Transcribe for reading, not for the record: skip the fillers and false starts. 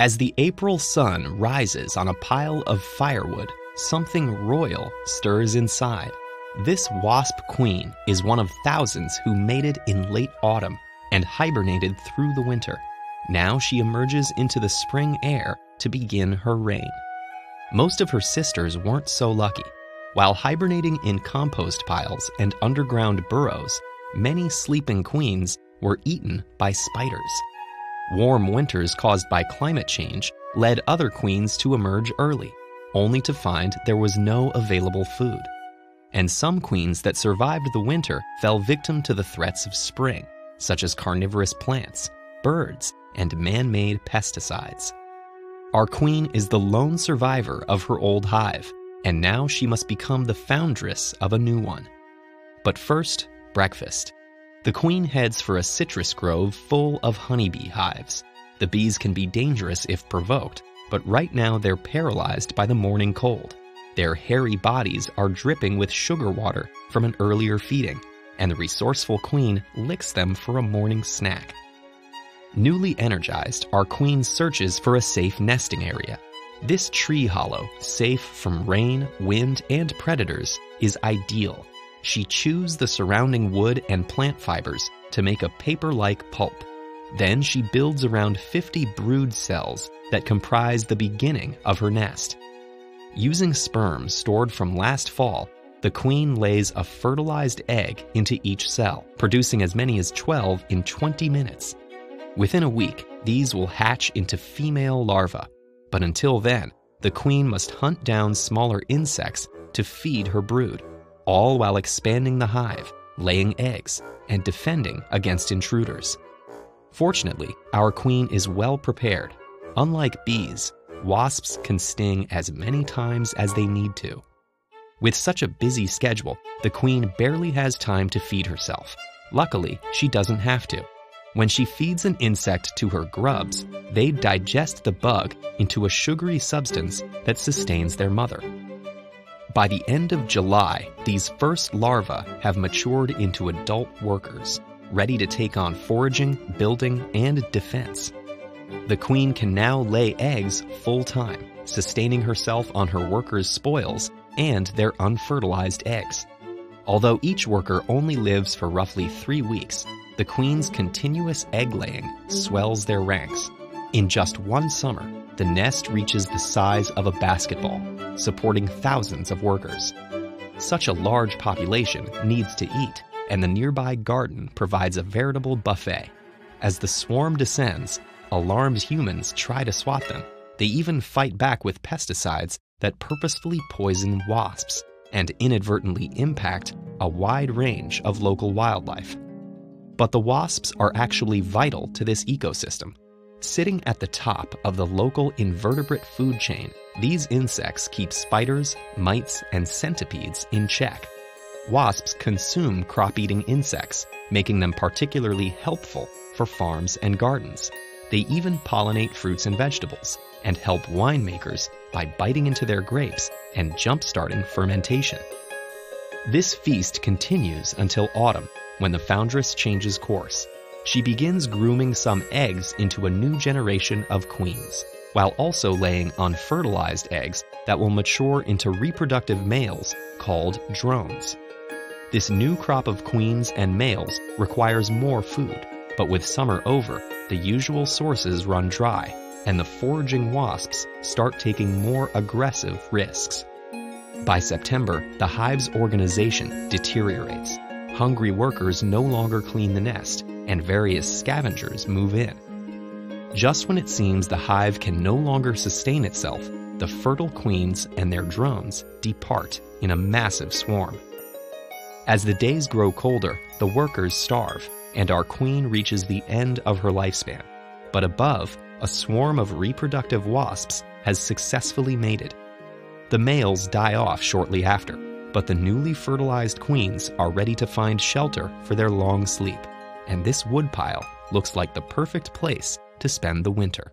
As the April sun rises on a pile of firewood, something royal stirs inside. This wasp queen is one of thousands who mated in late autumn and hibernated through the winter. Now she emerges into the spring air to begin her reign. Most of her sisters weren't so lucky. While hibernating in compost piles and underground burrows, many sleeping queens were eaten by spiders. Warm winters caused by climate change led other queens to emerge early, only to find there was no available food. And some queens that survived the winter fell victim to the threats of spring, such as carnivorous plants, birds, and man-made pesticides. Our queen is the lone survivor of her old hive, and now she must become the foundress of a new one. But first, breakfast. The queen heads for a citrus grove full of honeybee hives. The bees can be dangerous if provoked, but right now they're paralyzed by the morning cold. Their hairy bodies are dripping with sugar water from an earlier feeding, and the resourceful queen licks them for a morning snack. Newly energized, our queen searches for a safe nesting area. This tree hollow, safe from rain, wind, and predators, is ideal. She chews the surrounding wood and plant fibers to make a paper-like pulp. Then she builds around 50 brood cells that comprise the beginning of her nest. Using sperm stored from last fall, the queen lays a fertilized egg into each cell, producing as many as 12 in 20 minutes. Within a week, these will hatch into female larvae, but until then, the queen must hunt down smaller insects to feed her brood, all while expanding the hive, laying eggs, and defending against intruders. Fortunately, our queen is well prepared. Unlike bees, wasps can sting as many times as they need to. With such a busy schedule, the queen barely has time to feed herself. Luckily, she doesn't have to. When she feeds an insect to her grubs, they digest the bug into a sugary substance that sustains their mother. By the end of July, these first larvae have matured into adult workers, ready to take on foraging, building, and defense. The queen can now lay eggs full-time, sustaining herself on her workers' spoils and their unfertilized eggs. Although each worker only lives for roughly 3 weeks, the queen's continuous egg-laying swells their ranks. In just one summer, the nest reaches the size of a basketball, supporting thousands of workers. Such a large population needs to eat, and the nearby garden provides a veritable buffet. As the swarm descends, alarmed humans try to swat them. They even fight back with pesticides that purposefully poison wasps and inadvertently impact a wide range of local wildlife. But the wasps are actually vital to this ecosystem. Sitting at the top of the local invertebrate food chain, these insects keep spiders, mites, and centipedes in check. Wasps consume crop-eating insects, making them particularly helpful for farms and gardens. They even pollinate fruits and vegetables and help winemakers by biting into their grapes and jump-starting fermentation. This feast continues until autumn, when the foundress changes course. She begins grooming some eggs into a new generation of queens, while also laying unfertilized eggs that will mature into reproductive males called drones. This new crop of queens and males requires more food, but with summer over, the usual sources run dry, and the foraging wasps start taking more aggressive risks. By September, the hive's organization deteriorates. Hungry workers no longer clean the nest, and various scavengers move in. Just when it seems the hive can no longer sustain itself, the fertile queens and their drones depart in a massive swarm. As the days grow colder, the workers starve, and our queen reaches the end of her lifespan. But above, a swarm of reproductive wasps has successfully mated. The males die off shortly after, but the newly fertilized queens are ready to find shelter for their long sleep, and this woodpile looks like the perfect place to spend the winter.